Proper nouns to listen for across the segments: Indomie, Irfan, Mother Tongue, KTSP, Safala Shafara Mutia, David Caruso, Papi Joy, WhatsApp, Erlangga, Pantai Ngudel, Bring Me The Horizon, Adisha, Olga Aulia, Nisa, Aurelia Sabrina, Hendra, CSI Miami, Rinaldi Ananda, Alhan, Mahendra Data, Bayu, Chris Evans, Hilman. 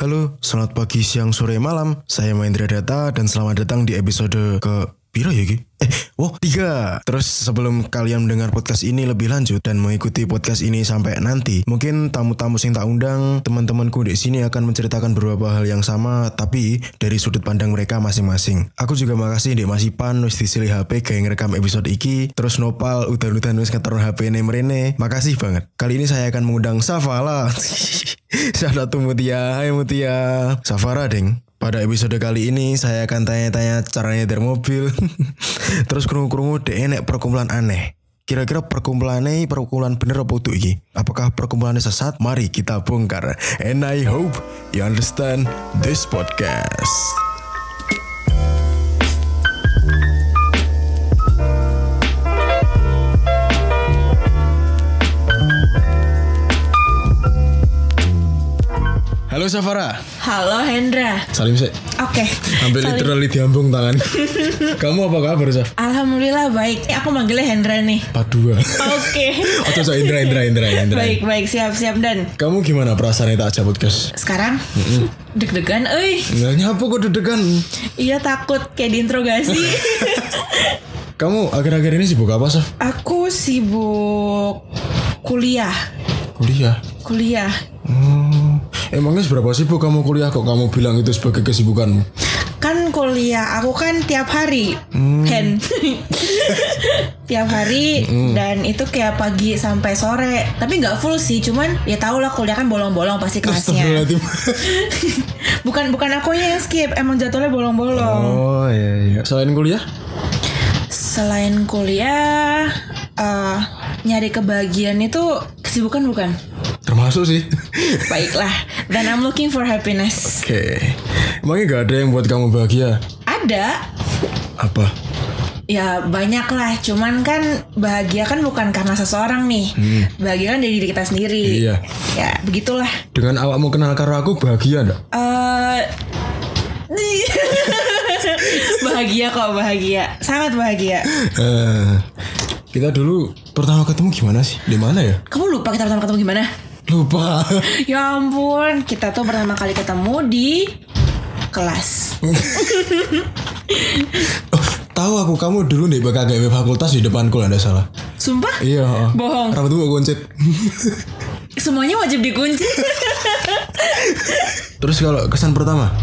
Halo, selamat pagi, siang, sore, malam. Saya Mahendra Data dan selamat datang di episode ke... Piro ya ki? Tiga. Terus sebelum kalian mendengar podcast ini lebih lanjut dan mengikuti podcast ini sampai nanti, mungkin tamu-tamu sing tak undang, teman-temanku di sini akan menceritakan beberapa hal yang sama, tapi dari sudut pandang mereka masing-masing. Aku juga makasih Dek Masipan wis disilih HP gawe ngerekam episode iki, terus Nopal udan-udan wis ngeterno HP-ne mrene. Makasih banget. Kali ini saya akan mengundang Safala. Safala Mutia. Hai Mutia. Safara, Ding. Pada episode kali ini saya akan tanya-tanya caranya nyetir mobil. Terus krungu-krungu dek enek perkumpulan aneh. Kira-kira perkumpulan bener apa utuh iki? Apakah perkumpulannya sesat? Mari kita bongkar. And I hope you understand this podcast. Halo Safara. Halo Hendra. Salim sih. Oke. Hampir literally diambung tangan. Kamu apa kabar Saf? Alhamdulillah baik. Aku manggilnya Hendra nih. Padua. Oke. Atau so Hendra. Baik siap dan. Kamu gimana perasaannya tak cabut guys? Sekarang? Deg-degan, euy. Nah, nyapa kok deg-degan? Iya takut kayak diinterogasi. Kamu akhir-akhir ini sibuk apa Saf? Aku sibuk kuliah. Emangnya seberapa sibuk kamu kuliah kok kamu bilang itu sebagai kesibukanmu? Kan kuliah, aku kan tiap hari, tiap hari dan itu kayak pagi sampai sore. Tapi nggak full sih, cuman ya tau lah kuliah kan bolong-bolong pasti kelasnya. bukan aku yang skip, emang jadwalnya bolong-bolong. Oh iya. Selain kuliah, nyari kebahagiaan itu kesibukan bukan? Termasuk sih. Baiklah. Then I'm looking for happiness. Oke. Emangnya gak ada yang buat kamu bahagia? Ada. Apa? Ya banyak lah. Cuman kan bahagia kan bukan karena seseorang nih. Bahagia kan dari diri kita sendiri. Iya. Ya begitulah. Dengan awakmu kenal karo aku bahagia gak? Bahagia kok, bahagia. Sangat bahagia. Kita dulu pertama ketemu gimana sih? Di mana ya? Kamu lupa kita pertama ketemu gimana? Lupa. Ya ampun, kita tuh pertama kali ketemu di kelas. Tahu aku kamu dulu nih bakal gawe fakultas di depanku lah enggak salah. Sumpah? Iya, bohong. Rambutmu gua kuncit. Semuanya wajib dikunci. Terus kalau kesan pertama?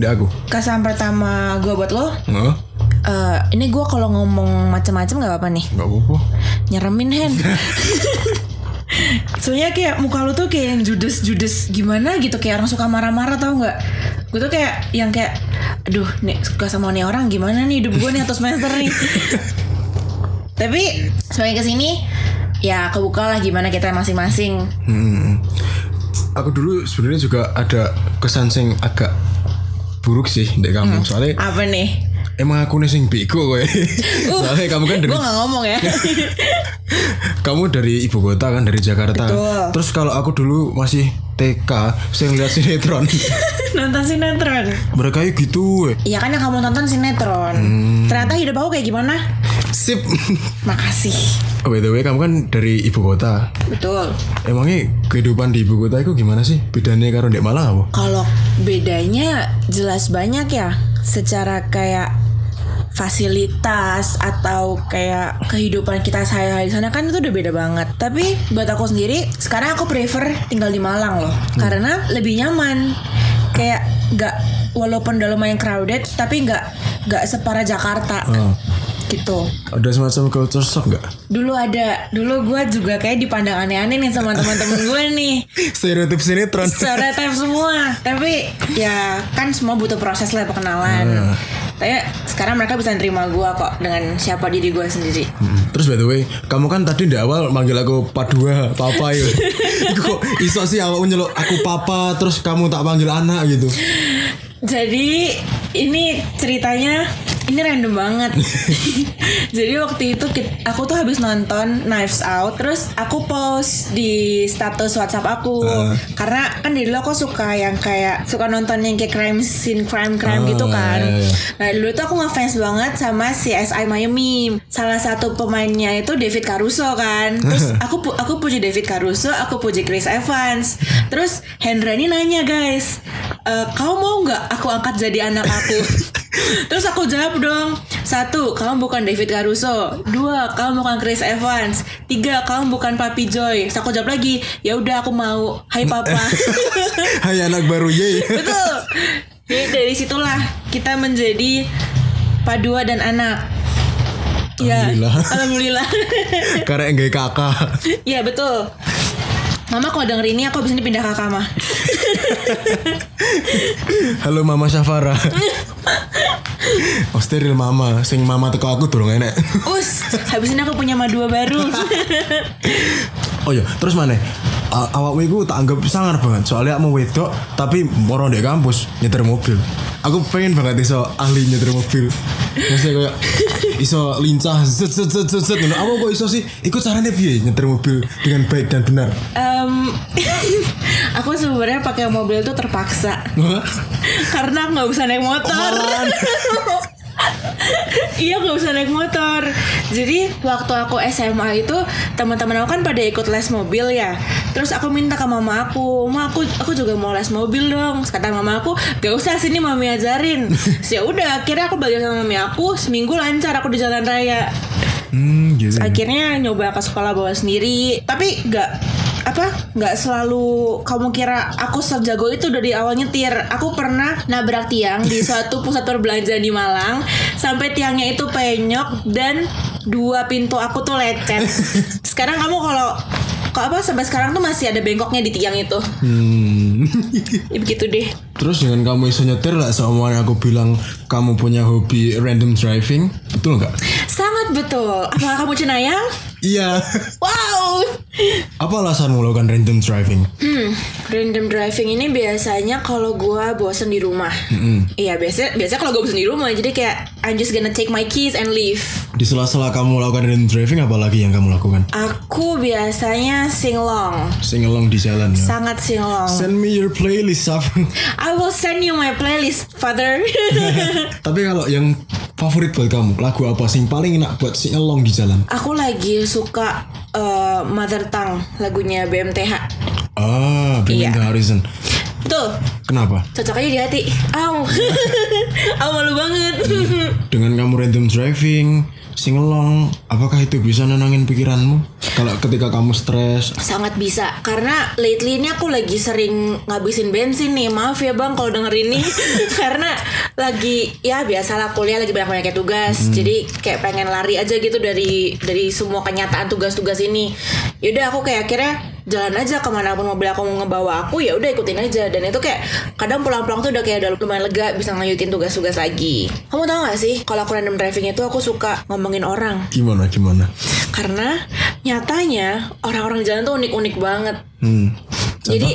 Ndak aku. Kesan pertama gua buat lo? Heeh. Ini gua kalau ngomong macam-macam enggak apa-apa nih. Enggak apa-apa. Nyeremin, Hen. Soalnya kayak muka lu tuh kayak yang judes gimana gitu, kayak orang suka marah-marah tau nggak? Gue tuh kayak yang kayak, aduh nih suka sama nih orang gimana nih hidup gue nih atau semester nih. Tapi semakin kesini ya kebuka lah gimana kita masing-masing. Aku dulu sebenarnya juga ada kesan sing agak buruk sih dari kamu soalnya. Apa nih? Emang aku nih sing bego kowe. Soalnya kamu kan dari gua enggak ngomong ya. Kamu dari ibu kota kan, dari Jakarta. Betul. Terus kalau aku dulu masih TK, sering lihat sinetron. Nonton sinetron. Mereka gitu. Iya kan yang kamu nonton sinetron. Ternyata hidup aku kayak gimana? Sip. Makasih. By the way, kamu kan dari ibu kota. Betul. Emangnya kehidupan di ibu kota itu gimana sih? Bedanya karo ndek Malang apa? Kalau bedanya jelas banyak ya. Secara kayak fasilitas atau kayak kehidupan kita sehari-hari di sana kan itu udah beda banget. Tapi buat aku sendiri sekarang aku prefer tinggal di Malang loh, karena lebih nyaman. Kayak nggak, walaupun udah lumayan crowded tapi nggak separah Jakarta. Gitu. Ada semacam culture shock nggak? Dulu gue juga kayak dipandang aneh-aneh nih sama teman-teman gue nih. Stereotip sinetron. Stereotip semua. Tapi ya kan semua butuh proses lah perkenalan. Tapi sekarang mereka bisa nerima gue kok dengan siapa diri gue sendiri. Terus by the way, kamu kan tadi di awal manggil aku Padua, Papa ya. Kok iso sih awak nyeluk aku Papa terus kamu tak panggil anak gitu. Jadi ini ceritanya Ini random banget. Jadi waktu itu aku tuh habis nonton Knives Out, terus aku post di status WhatsApp aku. Karena kan dari dulu aku suka yang kayak suka nonton yang kayak crime scene, crime gitu kan. Nah dulu tuh aku ngefans banget sama CSI Miami. Salah satu pemainnya itu David Caruso kan. Terus aku puji David Caruso, aku puji Chris Evans. Terus Hendra ini nanya, guys, kau mau nggak aku angkat jadi anak aku? Terus aku jawab dong, 1, kamu bukan David Caruso, 2, kamu bukan Chris Evans, 3, kamu bukan Papi Joy. Terus aku jawab lagi, ya udah aku mau, hai papa. Hai anak baru ye. Betul. Jadi dari situlah kita menjadi padua dan anak. Alhamdulillah. Ya, alhamdulillah. Karena enggak kakak. Ya betul. Mama kalau denger ini aku abis ini pindah kakak mah. Halo Mama Shafara. Osteril mama, sing mama teko aku durung enek. Us, habis ini aku punya madua baru. Oh iya, terus mana? Awakmu iku tak anggap sangar banget. Soalnya aku wedok tapi moro ndek kampus nyetir mobil. Aku pengen banget iso ahli nyetir mobil. Mesti koyo iso lincah zet. Apa kok iso sih? Iku carane piye nyetir mobil dengan baik dan benar? Aku sebenarnya pakai mobil itu terpaksa. Karena aku enggak bisa naik motor. Iya, gak usah naik motor. Jadi waktu aku SMA itu teman-teman aku kan pada ikut les mobil ya. Terus aku minta ke mama aku, "Ma, aku juga mau les mobil dong." Kata mama aku, "Gak usah, sini mami ajarin." Ya udah, akhirnya aku belajar sama mami aku, seminggu lancar aku di jalan raya. Akhirnya nyoba ke sekolah bawa sendiri, tapi nggak selalu kamu kira aku sejago itu dari awal nyetir. Aku pernah nabrak tiang di suatu pusat perbelanjaan di Malang sampai tiangnya itu penyok dan 2 pintu aku tuh lecet. Sekarang kamu kalau sampai sekarang tuh masih ada bengkoknya di tiang itu. Ya begitu deh. Terus dengan kamu iso nyetir lah, seomongan aku bilang kamu punya hobi random driving, betul nggak? Sangat betul. Apakah kamu cenayang? Iya. Wow. Apa alasanmu melakukan random driving? Random driving ini biasanya kalau gue bosen di rumah. Iya, biasa kalau gue bosen di rumah, jadi kayak I'm just gonna take my keys and leave. Di sela-sela kamu melakukan random driving, apalagi yang kamu lakukan? Aku biasanya singalong di jalan ya? Sangat singalong. Send me your playlist, Saf. I will send you my playlist, father. Tapi kalau yang favorit buat kamu, lagu apa sih paling enak buat singalong di jalan? Aku lagi suka Mother Tongue, lagunya BMTH. Bring Me The Horizon. Betul. Kenapa? Cocoknya di hati. Malu banget. Dengan kamu random driving, singalong, apakah itu bisa nenangin pikiranmu kalau ketika kamu stres? Sangat bisa. Karena lately ini aku lagi sering ngabisin bensin nih. Maaf ya bang kalau denger ini. Karena lagi ya biasalah kuliah lagi banyak-banyak tugas. Jadi kayak pengen lari aja gitu dari semua kenyataan tugas-tugas ini. Yaudah aku kayak akhirnya jalan aja kemanapun mobil aku mau ngebawa aku, ya udah ikutin aja. Dan itu kayak kadang pulang-pulang tuh udah lumayan lega, bisa ngayutin tugas-tugas lagi. Kamu tau gak sih kalau aku random driving itu aku suka ngomongin orang. Gimana? Karena nyatanya orang-orang jalan tuh unik-unik banget. Jadi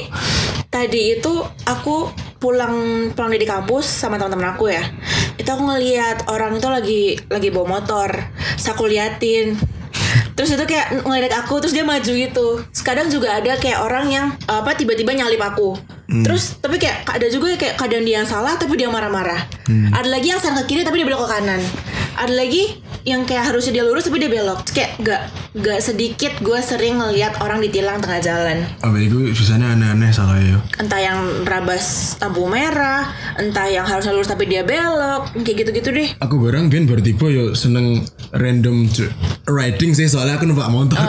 tadi itu aku pulang dari kampus sama teman-teman aku ya. Itu aku ngeliat orang itu lagi bawa motor. Terus aku liatin. Terus itu kayak ngelirik aku, terus dia maju gitu. Kadang juga ada kayak orang yang tiba-tiba nyalip aku. Terus tapi kayak ada juga kayak kadang dia yang salah tapi dia marah-marah. Ada lagi yang salah ke kiri tapi dia belok ke kanan. Ada lagi yang kayak harusnya dia lurus tapi dia belok. Kayak gak sedikit gue sering ngeliat orang ditilang tengah jalan. Abis itu biasanya aneh-aneh salahnya ya. Entah yang rabas lampu merah, entah yang harusnya lurus tapi dia belok, kayak gitu-gitu deh. Aku barang bian baru tiba ya seneng random riding sih, soalnya aku numpak motor.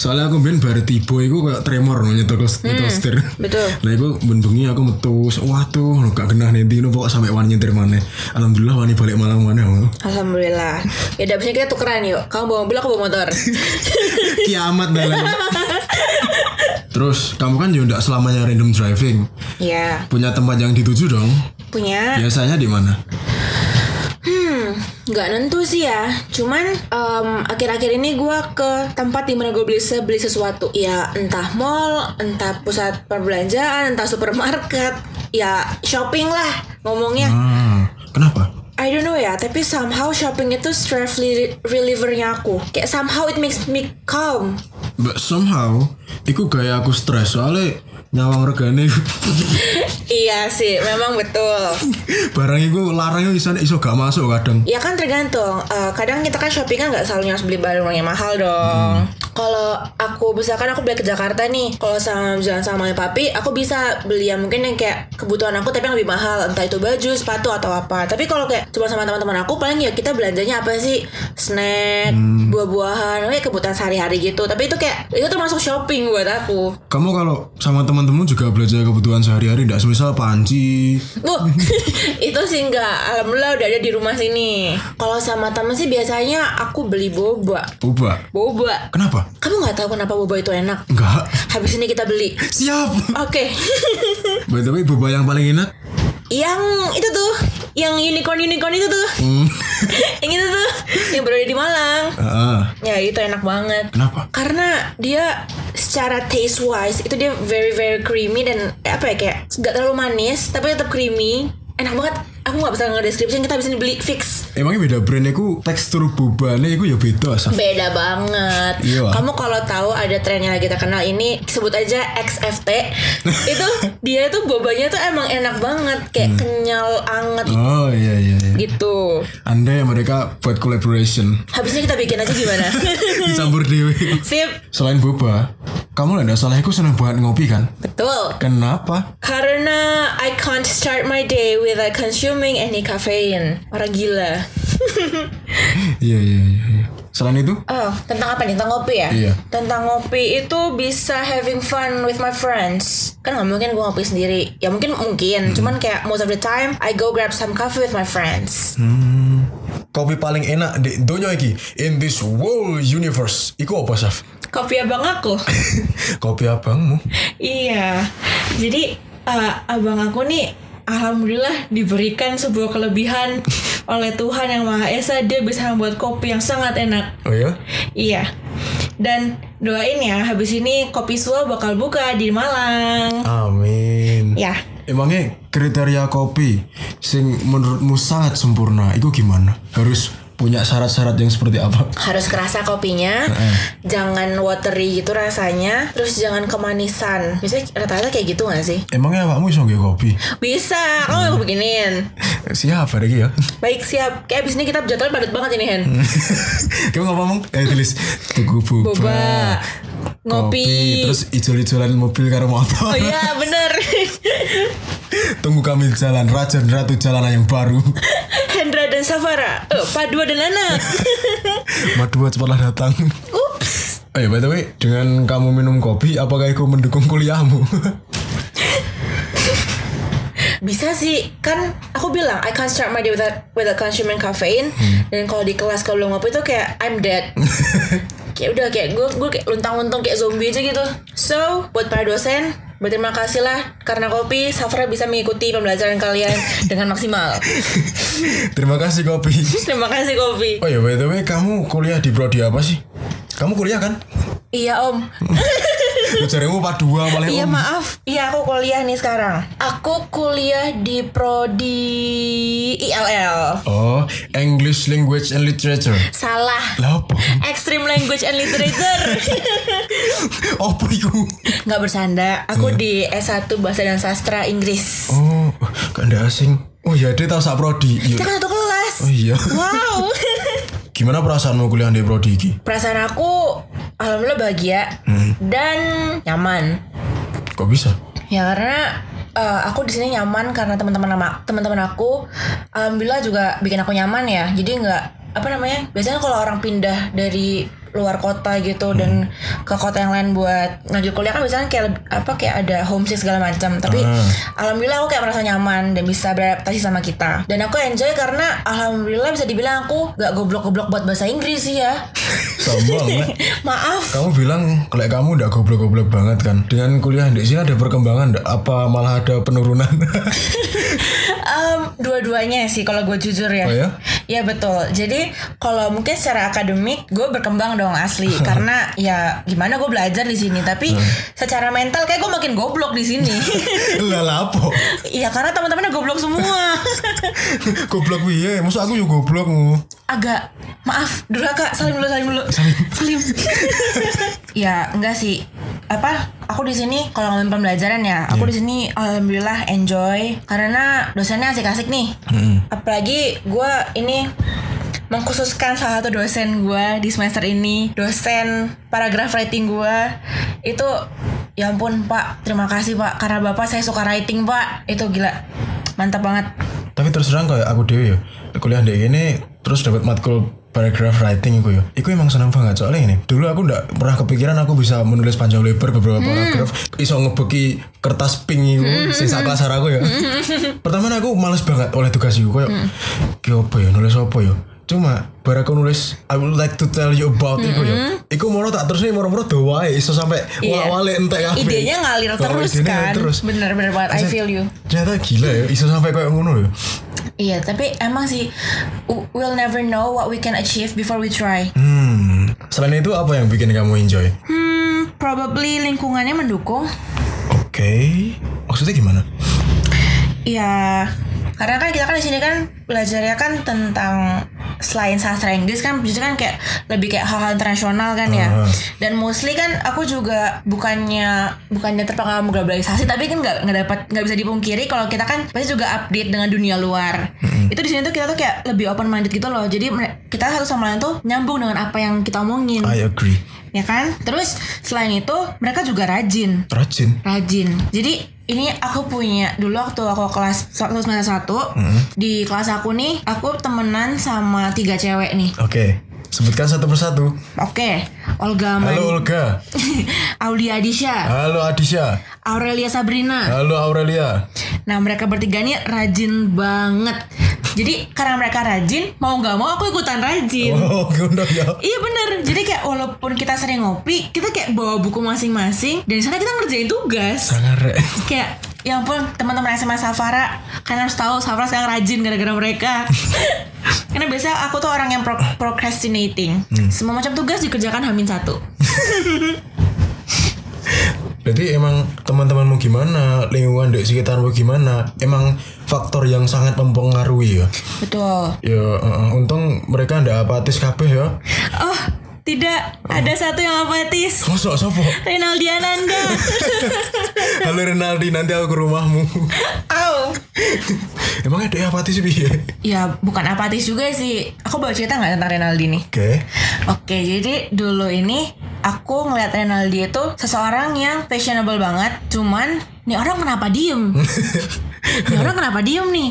Soalnya aku ben baru tiba iku kayak tremor nyetel setir. Betul. Nah iku bengi aku metu, wah tuh gak genah nanti pokok sampe wani nyetir maneh. Alhamdulillah wani balik Malang maneh. Alhamdulillah. Ya udah bisa kita tukeran yuk. Kamu bawa mobil, aku bawa motor. Kiamat dalam. Terus kamu kan juga gak selamanya random driving. Iya. Punya tempat yang dituju dong? Punya. Biasanya di mana? Gak nentu sih ya. Cuman akhir-akhir ini gue ke tempat dimana gue beli sesuatu. Ya entah mall, entah pusat perbelanjaan, entah supermarket. Ya shopping lah ngomongnya. Kenapa? I don't know ya, tapi somehow shopping itu stress relievernya aku. Kayak somehow it makes me calm. But somehow, itu gaya aku stress soalnya nyawang regane. Iya sih, memang betul. Barang itu larang iso gak masuk kadang. Ya kan tergantung. Kadang kita kan shopping kan nggak selalu harus beli barang yang mahal dong. Kalau aku misalkan aku beli ke Jakarta nih, kalau sama jalan sama papi, aku bisa beli yang mungkin yang kayak kebutuhan aku tapi yang lebih mahal, entah itu baju, sepatu atau apa. Tapi kalau kayak cuma sama teman-teman aku, paling ya kita belanjanya apa sih, snack, buah-buahan, kayak kebutuhan sehari-hari gitu. Tapi itu kayak itu termasuk shopping buat aku. Kamu kalau sama teman-teman juga belanja kebutuhan sehari-hari, nggak semisal panci? Itu sih enggak. Alhamdulillah udah ada di rumah sini. Kalau sama teman sih biasanya aku beli boba. Boba. Kenapa? Kamu nggak tahu kenapa boba itu enak? Nggak. Habis ini kita beli. Siap. Oke. By the way, boba yang paling enak? Yang itu tuh, yang unicorn itu tuh. Yang itu tuh, yang berada di Malang. Ya itu enak banget. Kenapa? Karena dia secara taste wise itu dia very very creamy dan apa ya, kayak nggak terlalu manis tapi tetap creamy. Enak banget. Aku gak bisa nge-description, kita bisa dibeli fix. Emangnya beda brand, aku tekstur bobanya aku ya beda asal. Beda banget. Iya. Kamu kalau tahu ada tren yang lagi terkenal ini, sebut aja XFT. Itu dia tuh bobanya tuh emang enak banget, kayak kenyal, anget. Oh iya. Gitu. Andai mereka buat collaboration. Habisnya kita bikin aja gimana? Dicampur dewe. Sip. Selain boba, kamu gak ada salah aku seneng buat ngopi kan? Betul. Kenapa? Karena I can't start my day without consume any caffeine. Orang gila. Iya. Selain itu? Oh, tentang apa nih? Tentang ngopi ya? Iya. Tentang ngopi itu bisa having fun with my friends. Kan gak mungkin gue ngopi sendiri. Ya mungkin. Cuman kayak most of the time I go grab some coffee with my friends. Kopi paling enak di dunia ini, in this whole universe, iku apa Saf? Kopi abang aku. Kopi abangmu? Iya. Jadi abang aku nih alhamdulillah diberikan sebuah kelebihan oleh Tuhan yang Maha Esa. Dia bisa membuat kopi yang sangat enak. Oh ya? Iya. Dan doain ya, habis ini Kopi Sua bakal buka di Malang. Amin. Ya. Emangnya kriteria kopi sing menurutmu sangat sempurna itu gimana? Harus punya syarat-syarat yang seperti apa? Harus kerasa kopinya, jangan watery gitu rasanya, terus jangan kemanisan. Biasanya rata-rata kayak gitu gak sih? Emangnya awakmu bisa nggih kopi? Bisa, kamu aku bikinin. Siap hari ini ya. Baik, siap. Kayak abis ini kita jadwalnya padat banget ini, Hen. Kamu ngomong? Tulis tuku boba, ngopi, terus ijol-ijolan mobil karo motor. Oh iya, bener. Tunggu kami jalan Raja dan Ratu jalanan yang baru. Hendra dan Safara, Padua dan Nana. Madua cepatlah datang. Ups. Ayo, by the way, dengan kamu minum kopi, apakah aku mendukung kuliahmu? Bisa sih, kan aku bilang I can't start my day without consuming caffeine. Dan kalau di kelas kalau belum ngopi itu kayak I'm dead. Kayak udah kayak gue kayak luntang-luntung kayak zombie aja gitu. So buat para dosen, berterima kasih lah karena kopi Safra bisa mengikuti pembelajaran kalian dengan maksimal. Terima kasih kopi. Terima kasih kopi. Oh ya, by the way, kamu kuliah di prodi apa sih? Kamu kuliah kan? Iya om. Ujaremu Padua malah om. Iya maaf. Iya aku kuliah nih sekarang. Aku kuliah di prodi ILL. Oh, English Language and Literature. Salah. Lah apa? Extreme Language and Literature. Apa itu? Gak bercanda. Aku di S1 Bahasa dan Sastra Inggris. Oh, gak ada asing. Oh iya, dia tau saprodi. Kita kan satu kelas. Oh iya. Wow. Gimana perasaanmu kuliah di prodi iki? Perasaan aku alhamdulillah bahagia dan nyaman. Kok bisa? Ya karena aku di sini nyaman karena teman-teman aku alhamdulillah juga bikin aku nyaman ya. Jadi nggak biasanya kalau orang pindah dari luar kota gitu dan ke kota yang lain buat lanjut kuliah kan biasanya kayak ada homestay segala macam, tapi alhamdulillah aku kayak merasa nyaman dan bisa beradaptasi sama kita dan aku enjoy karena alhamdulillah bisa dibilang aku gak goblok-goblok buat bahasa Inggris sih ya. Sombong. Maaf. Kamu bilang kalau kamu gak goblok-goblok banget kan, dengan kuliah di sini ada perkembangan apa malah ada penurunan? Dua-duanya sih kalau gue jujur ya. Oh ya? Ya betul. Jadi kalau mungkin secara akademik gue berkembang dong asli karena ya gimana gue belajar di sini, tapi secara mental kayak gue makin goblok di sini. Lalapo. Iya karena teman-temannya goblok semua. Goblok piye? Maksud aku juga goblok. Agak maaf durhaka. Salim dulu. Ya enggak sih. Apa? Aku di sini kalau ngomongin pembelajaran ya, aku di sini alhamdulillah enjoy karena dosennya asik-asik nih. Apalagi gue ini mengkhususkan salah satu dosen gue di semester ini, dosen paragraph writing gue itu, ya ampun Pak, terima kasih Pak karena Bapak saya suka writing Pak, itu gila, mantap banget. Tapi terus terang kayak aku dewe ya, kuliah di ini terus dapat matkul paragraph writing itu ya. Iku emang seneng banget soalnya ini. Dulu aku enggak pernah kepikiran aku bisa menulis panjang lebar beberapa paragraf. Iso ngebeki kertas pink itu sisa kelas aku ya. Pertama aku males banget oleh tugas itu koyo. Ki opo ya nulis opo ya. Cuma baru aku nulis I would like to tell you about iku ya. Iku moro tak terus nih moro-moro do wae iso sampe wale entek kabeh. Idenya ngalir terus kan. Bener-bener banget I feel you. Ternyata gila ya iso sampe koyo ngono lho. Iya, tapi emang sih we'll never know what we can achieve before we try. Selain itu apa yang bikin kamu enjoy? Probably lingkungannya mendukung. Oke. Maksudnya gimana? Iya, karena kan kita kan di sini kan belajarnya kan tentang selain sastra Inggris kan justru kan kayak lebih kayak hal-hal internasional kan ya. Dan mostly kan aku juga bukannya terpengaruh globalisasi, tapi kan nggak bisa dipungkiri kalau kita kan pasti juga update dengan dunia luar. Itu di sini tuh kita tuh kayak lebih open minded gitu loh. Jadi kita satu sama lain tuh nyambung dengan apa yang kita omongin. I agree. Ya kan? Terus selain itu mereka juga rajin. Rajin. Jadi ini aku punya dulu waktu aku kelas semester 1 di kelas aku nih aku temenan sama 3 cewek nih. Oke. Sebutkan satu persatu. Oke. Olga. Halo Olga. Aulia Adisha. Halo Adisha. Aurelia Sabrina. Halo Aurelia. Nah mereka bertiga nih rajin banget. Jadi karena mereka rajin, mau nggak mau aku ikutan rajin. Oh, gundah ya. Iya benar. Jadi kayak walaupun kita sering ngopi, kita kayak bawa buku masing-masing. Dan di sana kita ngerjain tugas. Sangat. Kayak, ya ampun teman-teman SMA Safara, kalian harus tahu Safara sekarang rajin gara-gara mereka. Karena biasanya aku tuh orang yang procrastinating. Semua macam tugas dikerjakan H-1. Jadi emang teman-temanmu gimana, lingkungan di sekitarmu gimana, emang faktor yang sangat mempengaruhi ya. Betul. Ya untung mereka ndak apatis kabeh ya. Oh tidak, ada satu yang apatis. Kosok sopo? Rinaldi Ananda. Halo Rinaldi, nanti aku ke rumahmu. Au. Emang ada yang apatis piye? Ya bukan apatis juga sih. Aku bawa cerita nggak tentang Rinaldi nih? Oke, jadi dulu ini aku ngeliat Rinaldi itu seseorang yang fashionable banget. Cuman nih orang kenapa diem? nih?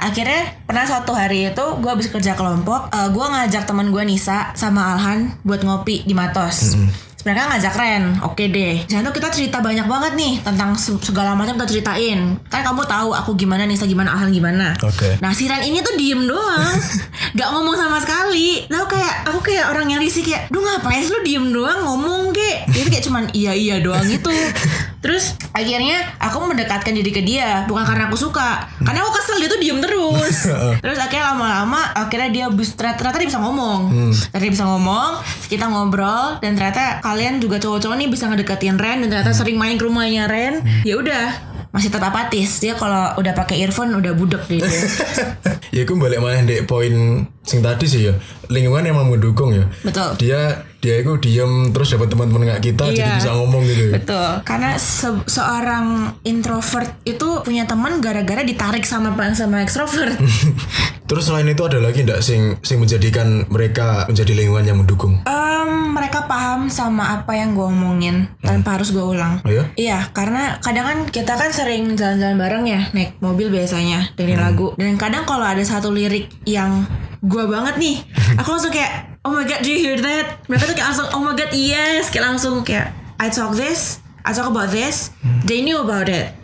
Akhirnya pernah suatu hari itu gue habis kerja kelompok, gue ngajak teman gue Nisa sama Alhan buat ngopi di Matos. Mereka ngajak Ren, oke deh. Jadi kita cerita banyak banget nih tentang segala macam kita ceritain. Kan kamu tahu aku gimana, Nisa gimana, Alhan gimana. Nah si Ren ini tuh diem doang, gak ngomong sama sekali. Lalu kayak aku kayak orang yang risih kayak, duh ngapain sih lu diem doang ngomong kek. Jadi kayak cuman iya doang gitu. Terus akhirnya aku mendekatkan diri ke dia, bukan karena aku suka, karena aku kesel dia tuh diem terus. Terus akhirnya lama-lama akhirnya dia ternyata dia bisa ngomong. Kita ngobrol dan ternyata kalian juga cowok-cowok nih bisa ngedeketin Ren dan ternyata sering main ke rumahnya Ren. Ya udah masih tetap apatis dia kalau udah pakai earphone udah budek dia. Ya aku balik malah dek poin sing tadi sih ya, lingkungan emang mendukung ya. Betul. Dia aku diem terus dapat teman-teman nggak kita jadi bisa ngomong gitu. Betul. Karena seorang introvert itu punya teman gara-gara ditarik sama ekstrovert. Terus selain itu ada lagi nggak sing menjadikan mereka menjadi lingkungan yang mendukung? Mereka paham sama apa yang gue omongin tanpa harus gue ulang. Iya karena kadang kan kita kan sering jalan-jalan bareng ya, naik mobil biasanya dengerin lagu. Dan kadang kalau ada satu lirik yang gue banget nih, aku langsung kayak oh my god do you hear that? Mereka tuh kayak langsung oh my god yes, kayak langsung kayak I talk about this, they knew about it.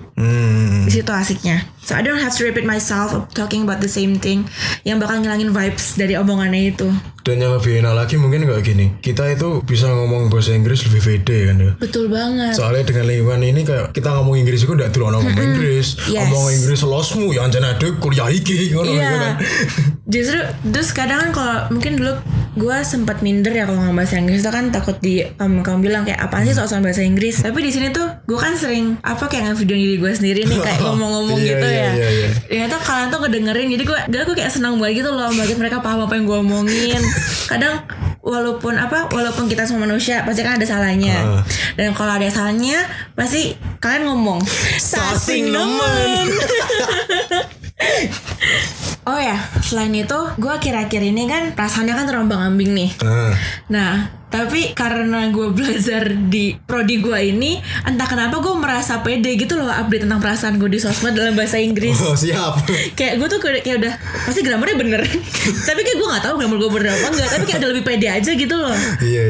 di situ asiknya. So I don't have to repeat myself talking about the same thing yang bakal ngilangin vibes dari omongannya itu. Dan yang lebih enak lagi mungkin kayak gini, kita itu bisa ngomong bahasa Inggris lebih pede kan ya. Betul banget. Soalnya dengan lingkungan ini kayak kita ngomong Inggris itu udah dulu ngomong Inggris, yes. Ngomong Inggris losmu yang jangan ada kuliah iki ngono kan. Justru terus kadang kan kalau mungkin dulu gue sempat minder ya kalau ngomong bahasa Inggris itu kan takut di kamu bilang kayak apaan sih soal bahasa Inggris. Tapi di sini tuh gue kan sering apa kayak ngevideo diri gue sendiri nih kayak ngomong-ngomong gitu ya. Ya tuh kalian tuh kedengerin jadi gue kayak senang banget gitu loh banget mereka paham apa yang gue omongin. Kadang walaupun kita semua manusia pasti kan ada salahnya. Dan kalau ada salahnya pasti kalian ngomong sasing nemen. Oh ya, selain itu gue akhir-akhir ini kan rasanya kan terombang-ambing nih. Nah, tapi karena gue belajar di prodi gue ini, entah kenapa gue merasa pede gitu loh update tentang perasaan gue di sosmed dalam bahasa Inggris. Oh siap. Kayak gue tuh kayak udah pasti grammarnya bener. Tapi kayak gue gak tahu grammar gue bener apa enggak, tapi kayak udah lebih pede aja gitu loh. Iya.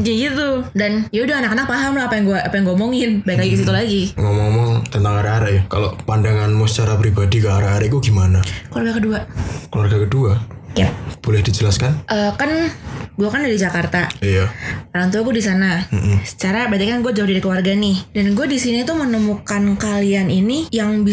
Kayak gitu. Dan yaudah anak-anak paham lah apa yang gue omongin. Baik lagi ke situ lagi. Ngomong-ngomong tentang arah-arah ya, kalau pandanganmu secara pribadi ke arah-arah gue gimana? Keluarga kedua? Ya. Boleh dijelaskan? Kan gue kan dari Jakarta. Iya. Orang tua gue di sana. Secara berarti kan gue jauh dari keluarga nih. Dan gue di sini tuh menemukan kalian ini yang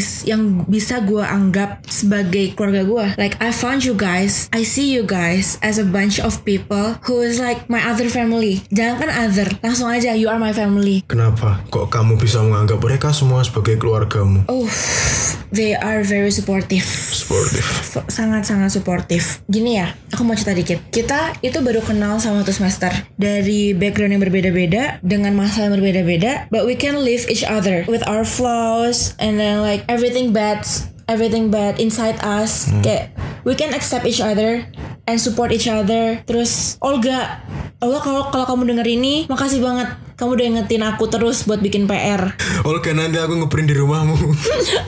bisa gue anggap sebagai keluarga gue. Like I found you guys, I see you guys as a bunch of people who is like my other family. Jangan kan other, langsung aja you are my family. Kenapa? Kok kamu bisa menganggap mereka semua sebagai keluargamu? Oh, they are very supportive. Sangat-sangat supportive. Gini ya, aku mau cerita dikit. Kita itu baru kenal sama satu semester, dari background yang berbeda-beda, dengan masalah yang berbeda-beda, but we can live each other with our flaws and then like everything bad inside us. Kayak we can accept each other and support each other. Terus Olga kalau kamu denger ini, makasih banget. Kamu udah ingetin aku terus buat bikin PR. Olga, nanti aku ngeprint di rumahmu.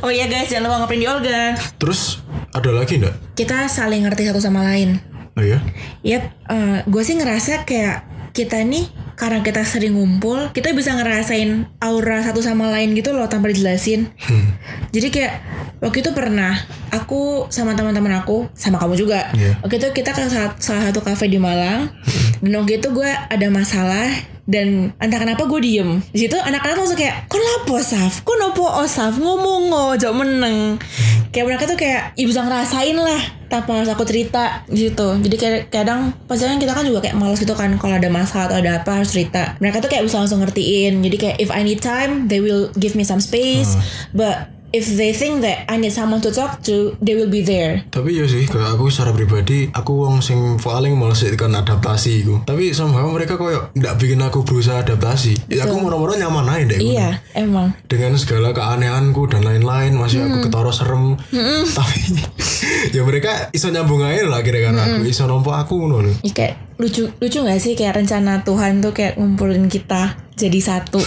Oh iya guys, jangan lupa ngeprint di Olga. Terus ada lagi gak? Kita saling ngerti satu sama lain. Oh iya? Yap, gue sih ngerasa kayak kita nih, karena kita sering ngumpul, kita bisa ngerasain aura satu sama lain gitu loh tanpa dijelasin. Jadi kayak waktu itu pernah aku sama teman-teman aku, sama kamu juga, waktu itu kita ke salah satu kafe di Malang. Dan waktu itu gue ada masalah dan entah kenapa gue diem. Di situ anak-anak langsung kayak, "Kon lapo Saf? Kon opo Saf? Ngomongo jauh meneng." Kayak mereka tuh kayak ibu bisa ngerasain lah tanpa harus aku cerita gitu. Jadi kayak kadang pastinya kita kan juga kayak malas gitu kan kalau ada masalah atau ada apa harus cerita. Mereka tuh kayak bisa langsung ngertiin. Jadi kayak if I need time, they will give me some space. But if they think that I need someone to talk to, they will be there. Tapi ya sih, kayak aku secara pribadi, aku wong sing paling males kan adaptasi iku. Tapi somehow mereka koyo ndak bikin aku berusaha adaptasi. Ya aku moro-moro nyaman aja deh. Iya, emang. Dengan segala keanehanku dan lain-lain, masih aku ketara serem. Tapi ya mereka iso nyambung aja lah kira-kira aku, iso nompo aku ngono lho. Kayak lucu enggak sih kayak rencana Tuhan tuh kayak ngumpulin kita jadi satu.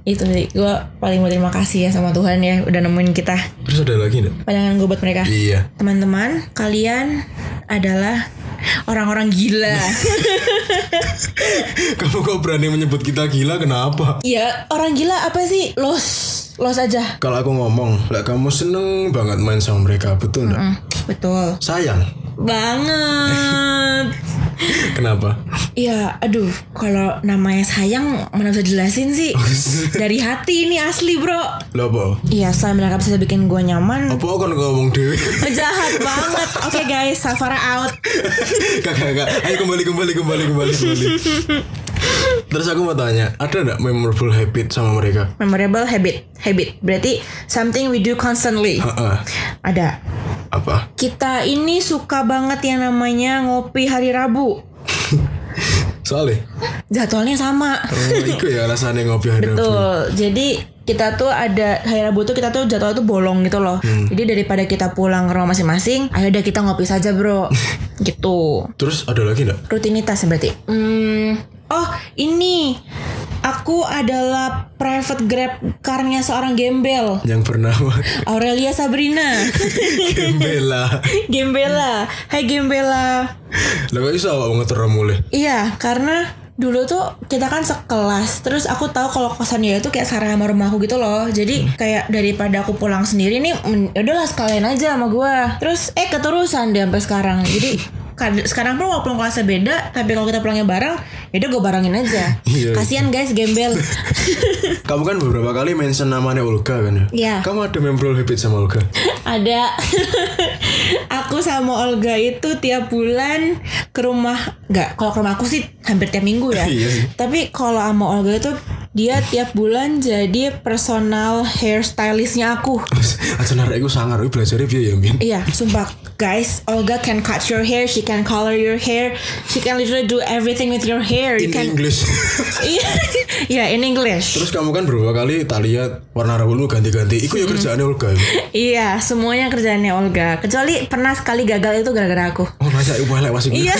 Itu sih, gue paling berterima kasih ya sama Tuhan ya udah nemuin kita. Terus ada lagi gak? Pandangan gue buat mereka. Iya. Teman-teman, kalian adalah orang-orang gila. Kamu kok berani menyebut kita gila, kenapa? Iya, orang gila apa sih? Los aja. Kalau aku ngomong, lah kamu seneng banget main sama mereka, betul gak? Betul. Sayang banget. Kenapa? Ya, aduh, kalau namanya sayang mana bisa jelasin sih. Dari hati ini asli, bro. Loh, apa? Iya, saya mereka bisa bikin gue nyaman. Apa kan ngomong dewe? Jahat banget. Oke, guys, Safara out. Kakak. Ayo kembali. Terus aku mau tanya, ada gak memorable habit sama mereka? Memorable habit berarti something we do constantly. Ada. Apa? Kita ini suka banget yang namanya ngopi hari Rabu. Soalnya jadwalnya sama. Itu ya alasannya ngopi hari Rabu. Betul. Jadi kita tuh ada hari Rabu tuh kita tuh jadwal tuh bolong gitu loh. Jadi daripada kita pulang ke rumah masing-masing, ayo udah kita ngopi saja, bro. Gitu. Terus ada lagi gak? Rutinitas berarti. Oh ini, aku adalah private grab car-nya seorang gembel yang bernama Aurelia Sabrina. Gembela. Hai Gembela. Lah kok iso awak ngetrom mulih? Iya, karena dulu tuh kita kan sekelas, terus aku tahu kalau kosan dia tuh kayak sarah sama rumahku gitu loh. Jadi kayak daripada aku pulang sendiri nih, udahlah sekalian aja sama gue. Terus keterusan deh sampai sekarang. Jadi sekarang pun walaupun kelasnya beda, tapi kalau kita pulangnya bareng, yaudah gue barengin aja. Kasian guys, gembel. Kamu kan beberapa kali mention namanya Olga kan ya? Iya. Kamu ada member habit sama Olga? Ada. Aku sama Olga itu tiap bulan ke rumah, enggak, kalau ke rumah aku sih hampir tiap minggu ya. Tapi kalau sama Olga itu dia tiap bulan jadi personal hairstylistnya aku. Acara aku sangar, aku belajarnya dia ya Min. Iya, sumpah guys, Olga can cut your hair, she can color your hair, she can literally do everything with your hair. You in can... English. Iya, yeah, in English. Terus kamu kan beberapa kali tak lihat warna rambutmu ganti-ganti. Itu ya kerjaannya Olga. Iya, semuanya kerjaannya Olga. Kecuali pernah sekali gagal itu gara-gara aku. Oh masa ibu lewat sih. Iya.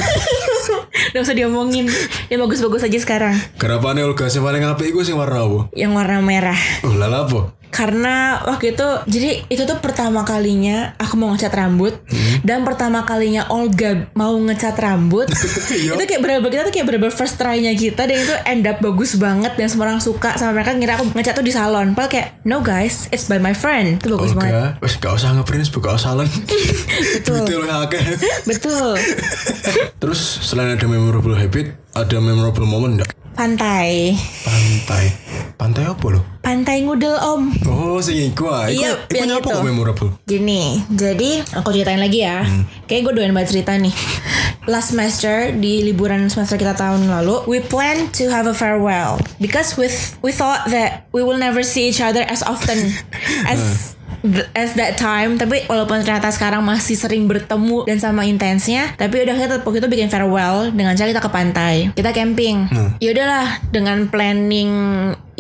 Nggak usah diomongin. Ya bagus-bagus aja sekarang. Kenapa nih Olga sih paling apik iku sing warna apa? Yang warna merah. Oh lala apa? Karena waktu itu, jadi itu tuh pertama kalinya aku mau ngecat rambut. Dan pertama kalinya Olga mau ngecat rambut. Itu kayak bener-bener, kita tuh kayak bener-bener first try-nya kita. Dan itu end up bagus banget. Dan semua orang suka. Sama mereka ngira aku ngecat tuh di salon. Padahal kayak, no guys, it's by my friend. Itu bagus Olga, banget. Olga, gak usah nge-print buka salon. Betul. Betul. Terus selain ada memorable habit, ada memorable moment gak? Pantai apa loh? Pantai Ngudel om. Oh sih gua. Iya. Itu nyapa kok memorable. Gini, jadi aku ceritain lagi ya. Kayaknya gue doain banget cerita nih. Last semester, di liburan semester kita tahun lalu, we plan to have a farewell because we thought that we will never see each other as often as as that time. Tapi walaupun ternyata sekarang masih sering bertemu dan sama intensnya, tapi udah kita waktu itu bikin farewell dengan cara kita ke pantai, kita camping. Yaudahlah, dengan planning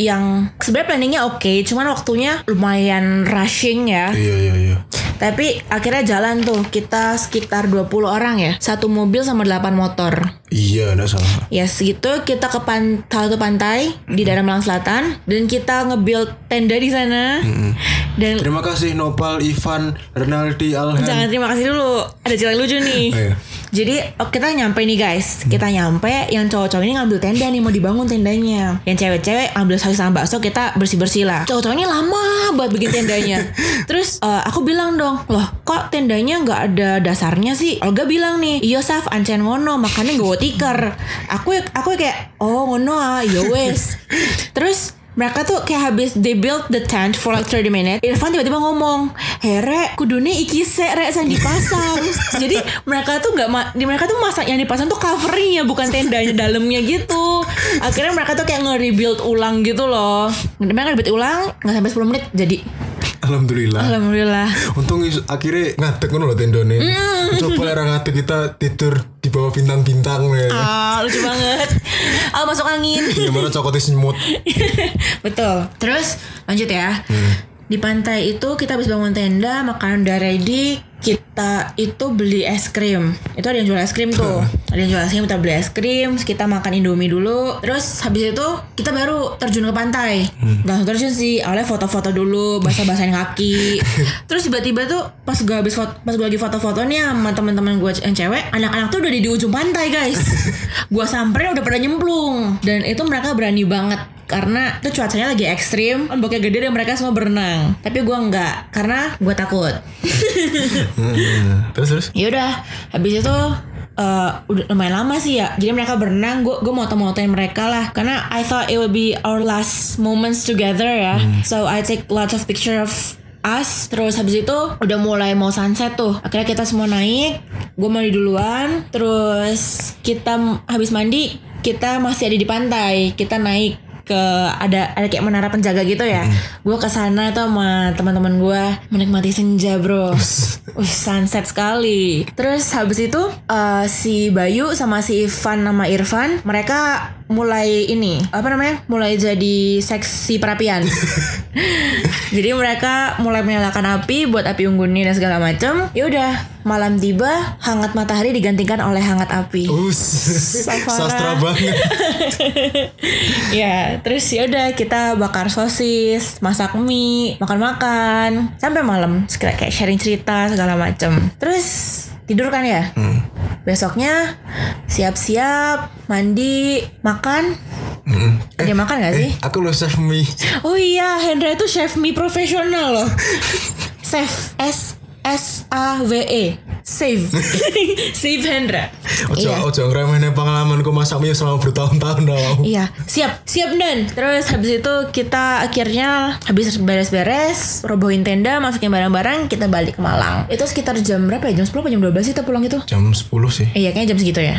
yang sebenarnya planningnya oke, cuman waktunya lumayan rushing ya. Iya. Tapi akhirnya jalan tuh, kita sekitar 20 orang ya, satu mobil sama 8 motor. Iya, ada salah. Ya segitu kita ke satu pantai di daerah Malang Selatan, dan kita nge-build tenda di sana. Dan terima kasih Nopal, Ivan, Rinaldi, Alhan. Jangan terima kasih dulu, ada cerita lucu nih. Oh, iya. Jadi kita nyampe nih guys, kita nyampe, yang cowok-cowok ini ngambil tenda nih, mau dibangun tendanya. Yang cewek-cewek ambil sayur sama bakso, kita bersih-bersih lah. Cowok-cowok ini lama buat bikin tendanya. Terus aku bilang dong, loh kok tendanya gak ada dasarnya sih? Olga bilang nih, iya Saf, ancen ngono, makanya gak wotiker. Aku kayak, oh ngono ah, ya wes. Terus mereka tuh kayak habis they built the tent for like 30 minutes. Irfan tiba-tiba ngomong, "Hey Rek, kudune iki sek Rek yang dipasang." Jadi mereka tuh mereka tuh masak yang dipasang tuh covernya, bukan tendanya dalamnya gitu. Akhirnya mereka tuh kayak nge-rebuild ulang gitu loh. Mereka nge-rebuild ulang enggak sampai 10 menit jadi. Alhamdulillah. Untung akhirnya ngadeg ngono lho tendone. Coba lera ngadeg kita tidur di bawah bintang-bintang. Lucu banget. Masuk angin. Gimana cokotnya semut. Betul. Terus lanjut ya. Di pantai itu kita habis bangun tenda, makanan udah ready, kita itu beli es krim. Itu ada yang jual es krim tuh. Ada yang jual es krim, kita beli es krim, terus kita makan Indomie dulu. Terus habis itu kita baru terjun ke pantai. Langsung terjun sih, awalnya foto-foto dulu, basah-basahin kaki. Terus tiba-tiba tuh pas gue lagi foto-foto nih sama teman-teman gue yang cewek, anak-anak tuh udah di ujung pantai guys. Gue samperin udah pada nyemplung. Dan itu mereka berani banget. Karena itu cuacanya lagi ekstrim, ombaknya gede dan mereka semua berenang. Tapi gue enggak, karena gue takut. Terus? Yaudah, habis itu udah lumayan lama sih ya. Jadi mereka berenang, gue moto-motoin mereka lah. Karena I thought it would be our last moments together ya. So I take lots of picture of us. Terus habis itu udah mulai mau sunset tuh. Akhirnya kita semua naik, gue mandi duluan. Terus kita habis mandi, kita masih ada di pantai. Kita naik ke ada kayak menara penjaga gitu ya. Gue kesana tuh sama teman-teman gue menikmati senja bro. Sunset sekali. Terus habis itu si Bayu sama si Ivan sama Irfan mereka mulai mulai jadi seksi perapian. Jadi mereka mulai menyalakan api buat api unggunnya dan segala macam. Ya udah, malam tiba, hangat matahari digantikan oleh hangat api. Sastra banget. Ya, terus ya udah kita bakar sosis, masak mie, makan-makan sampai malam, kayak sharing cerita segala macam. Terus tidur kan ya? Besoknya siap-siap, mandi, makan. Dia makan gak sih? Aku lo chef mie. Oh iya, Hendra itu chef mie profesional loh. Chef SAVE. Save. Save Hendra. Ojo ngremehne pengalamanku masak mie selama bertahun-tahun dong. Iya, siap. Siap dan terus habis itu kita akhirnya habis beres-beres, robohin tenda, masukin barang-barang, kita balik ke Malang. Itu sekitar jam berapa ya? Jam 10 atau jam 12 kita pulang itu? Jam 10 sih. Iya, kayaknya jam segitu ya.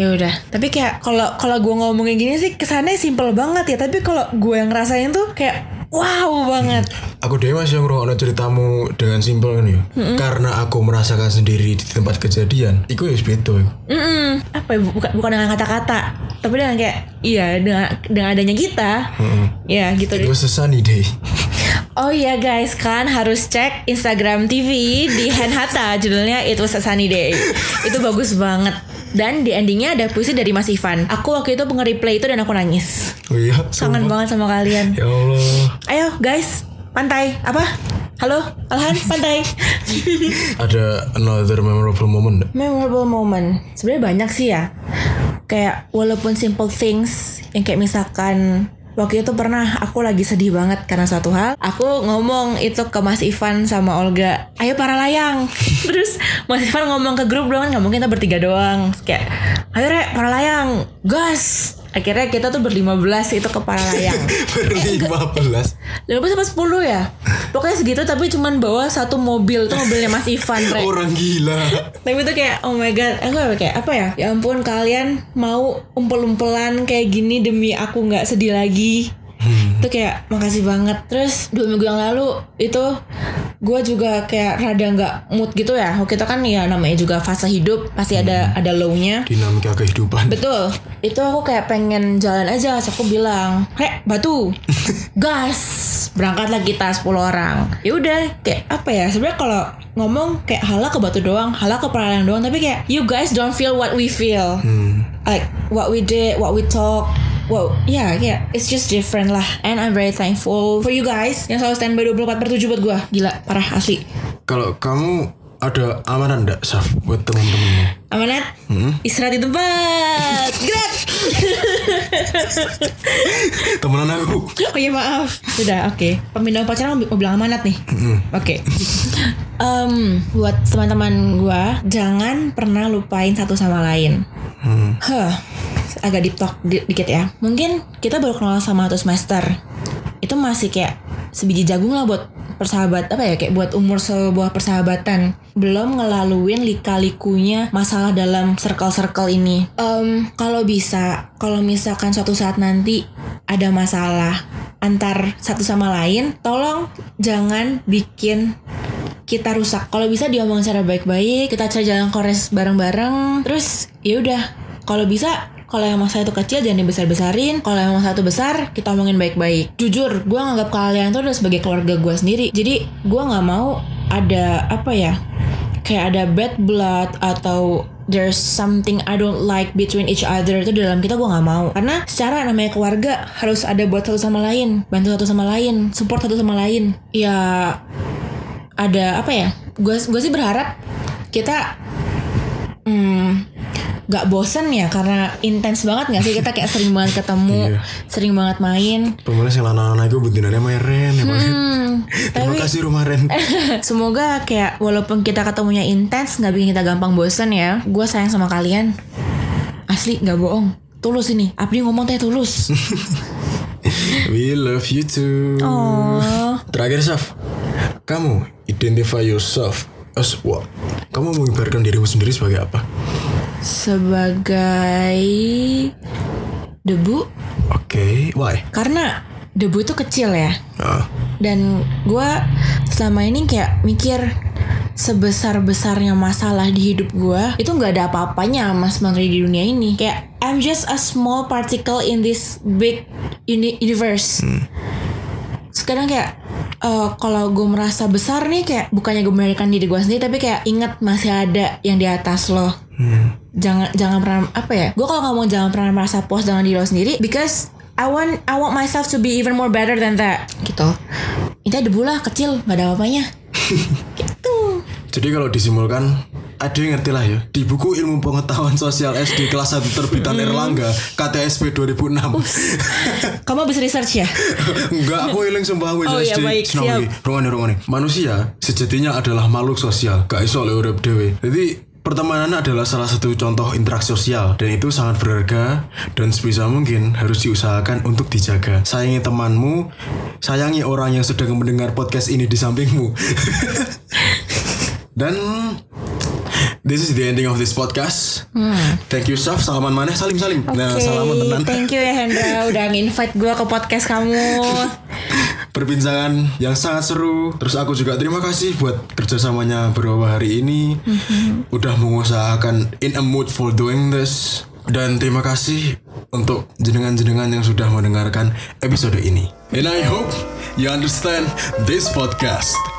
Ya udah. Tapi kayak kalau gue ngomongin gini sih kesannya simple banget ya, tapi kalau gue yang ngerasain tuh kayak wow banget. Aku dewe masih ngrungokno ceritamu dengan simpel kan ya. Karena aku merasakan sendiri di tempat kejadian. Iku wis beda. Apa ya, bukan dengan kata-kata, tapi dengan kayak iya dengan adanya kita. Ya gitu deh. It was a sunny day. Oh iya guys, kan harus cek Instagram TV di Henhata judulnya It Was a Sunny Day. Itu bagus banget. Dan di endingnya ada puisi dari Mas Ivan. Aku waktu itu nge-replay itu dan aku nangis. Oh iya, kangen banget sama kalian. Ya Allah. Ayo guys, pantai. Apa? Halo, Alhan, pantai. Ada another memorable moment. Memorable moment. Sebenarnya banyak sih ya. Kayak walaupun simple things yang kayak misalkan waktu itu pernah aku lagi sedih banget karena suatu hal. Aku ngomong itu ke Mas Ivan sama Olga, ayo para layang. Terus Mas Ivan ngomong ke grup doang, gak mungkin kita bertiga doang. Kayak, ayo Rek, para layang, gas. Akhirnya kita tuh ber-15 itu ke para layang. Ber-15? 15 sampai 10 ya? Pokoknya segitu, tapi cuman bawa satu mobil. Itu mobilnya Mas Ivan, Rek. Orang gila. Tapi itu kayak, oh my god. Aku kayak, apa ya? Ya ampun, kalian mau umpel-umpelan kayak gini demi aku gak sedih lagi. Itu kayak makasih banget. Terus 2 minggu yang lalu itu gue juga kayak rada gak mood gitu ya. Waktu itu kan ya namanya juga fase hidup, pasti ada low-nya, dinamika kehidupan. Betul. Itu aku kayak pengen jalan aja. Terus aku bilang, Rek, Batu. Gas. Berangkatlah kita 10 orang. Ya udah kayak apa ya, sebenarnya kalau ngomong kayak hala ke Batu doang, hala ke Paralang doang, tapi kayak you guys don't feel what we feel. Like what we did, what we talk. Wow, yeah, it's just different lah. And I'm very thankful for you guys yang selalu standby 24/7 buat gue. Gila, parah, asli. Kalau kamu ada amanat gak, Saf, buat temen-temennya? Amanat? Istirahat di tempat. Gerak. Temenan aku. Oh ya maaf. Sudah, oke. Pemindahan pacaran mau bilang amanat nih. Oke. Buat teman-teman gue, jangan pernah lupain satu sama lain. Agak deep talk dikit ya. Mungkin kita baru kenal sama 1 semester. Itu masih kayak sebiji jagung lah buat persahabat, apa ya, kayak buat umur sebuah persahabatan. Belum ngelaluin lika-likunya masalah dalam circle-circle ini. Kalau bisa, kalau misalkan suatu saat nanti ada masalah antar satu sama lain, tolong jangan bikin kita rusak. Kalau bisa diomongin secara baik-baik, kita cari jalan kores bareng-bareng. Terus ya udah, kalau bisa, kalau yang masalah itu kecil jangan dibesar-besarin. Kalau yang masalah itu besar, kita omongin baik-baik. Jujur, gue nganggap kalian tuh udah sebagai keluarga gue sendiri. Jadi gue gak mau ada apa ya, kayak ada bad blood atau there's something I don't like between each other. Itu dalam kita gue gak mau. Karena secara namanya keluarga harus ada buat satu sama lain, bantu satu sama lain, support satu sama lain. Ya ada apa ya, gue sih berharap kita gak bosen ya, karena intens banget gak sih, kita kayak sering banget ketemu. Sering banget main. Pemula sih anak-anak gue bentinannya main Ren. Terima kasih rumah Ren. Semoga kayak walaupun kita ketemunya intens, gak bikin kita gampang bosen ya. Gue sayang sama kalian, asli gak bohong. Tulus ini Abdi ngomong teh tulus. We love you too. Terakhir Saf, kamu identify yourself as what? Kamu mengibarkan dirimu sendiri sebagai apa? Sebagai debu. Oke, why? Karena debu itu kecil ya. Dan gue selama ini kayak mikir sebesar-besarnya masalah di hidup gue itu gak ada apa-apanya mas menteri di dunia ini. Kayak I'm just a small particle in this big universe. Sekarang kayak kalau gue merasa besar nih, kayak bukannya gue membedakan diri gue sendiri, tapi kayak ingat masih ada yang di atas lo. Jangan pernah apa ya, gue kalau ngomong jangan pernah merasa puas dengan diri lo sendiri, because I want myself to be even more better than that gitu. Intinya debu lah, kecil, gak ada apa-apanya. Gitu. Jadi kalau disimulkan, ada yang ngerti lah ya. Di buku Ilmu Pengetahuan Sosial SD kelas 1 terbitan Erlangga, KTSP 2006. Kamu habis research ya? Enggak, aku ilang sumpah wis SD. Rungone. Manusia sejatinya adalah makhluk sosial, gak iso le urip dhewe. Jadi pertemanan adalah salah satu contoh interaksi sosial, dan itu sangat berharga dan sebisa mungkin harus diusahakan untuk dijaga. Sayangi temanmu, sayangi orang yang sedang mendengar podcast ini di sampingmu. Dan this is the ending of this podcast. Thank you, Saf. Salaman maneh, salim. Okay, nah, salaman tenan. Thank you ya Hendra udah nginvite gue ke podcast kamu. Perbincangan yang sangat seru. Terus aku juga terima kasih buat kerjasamanya beberapa hari ini. Udah mengusahakan in a mood for doing this. Dan terima kasih untuk jenengan-jenengan yang sudah mendengarkan episode ini. And I hope you understand this podcast.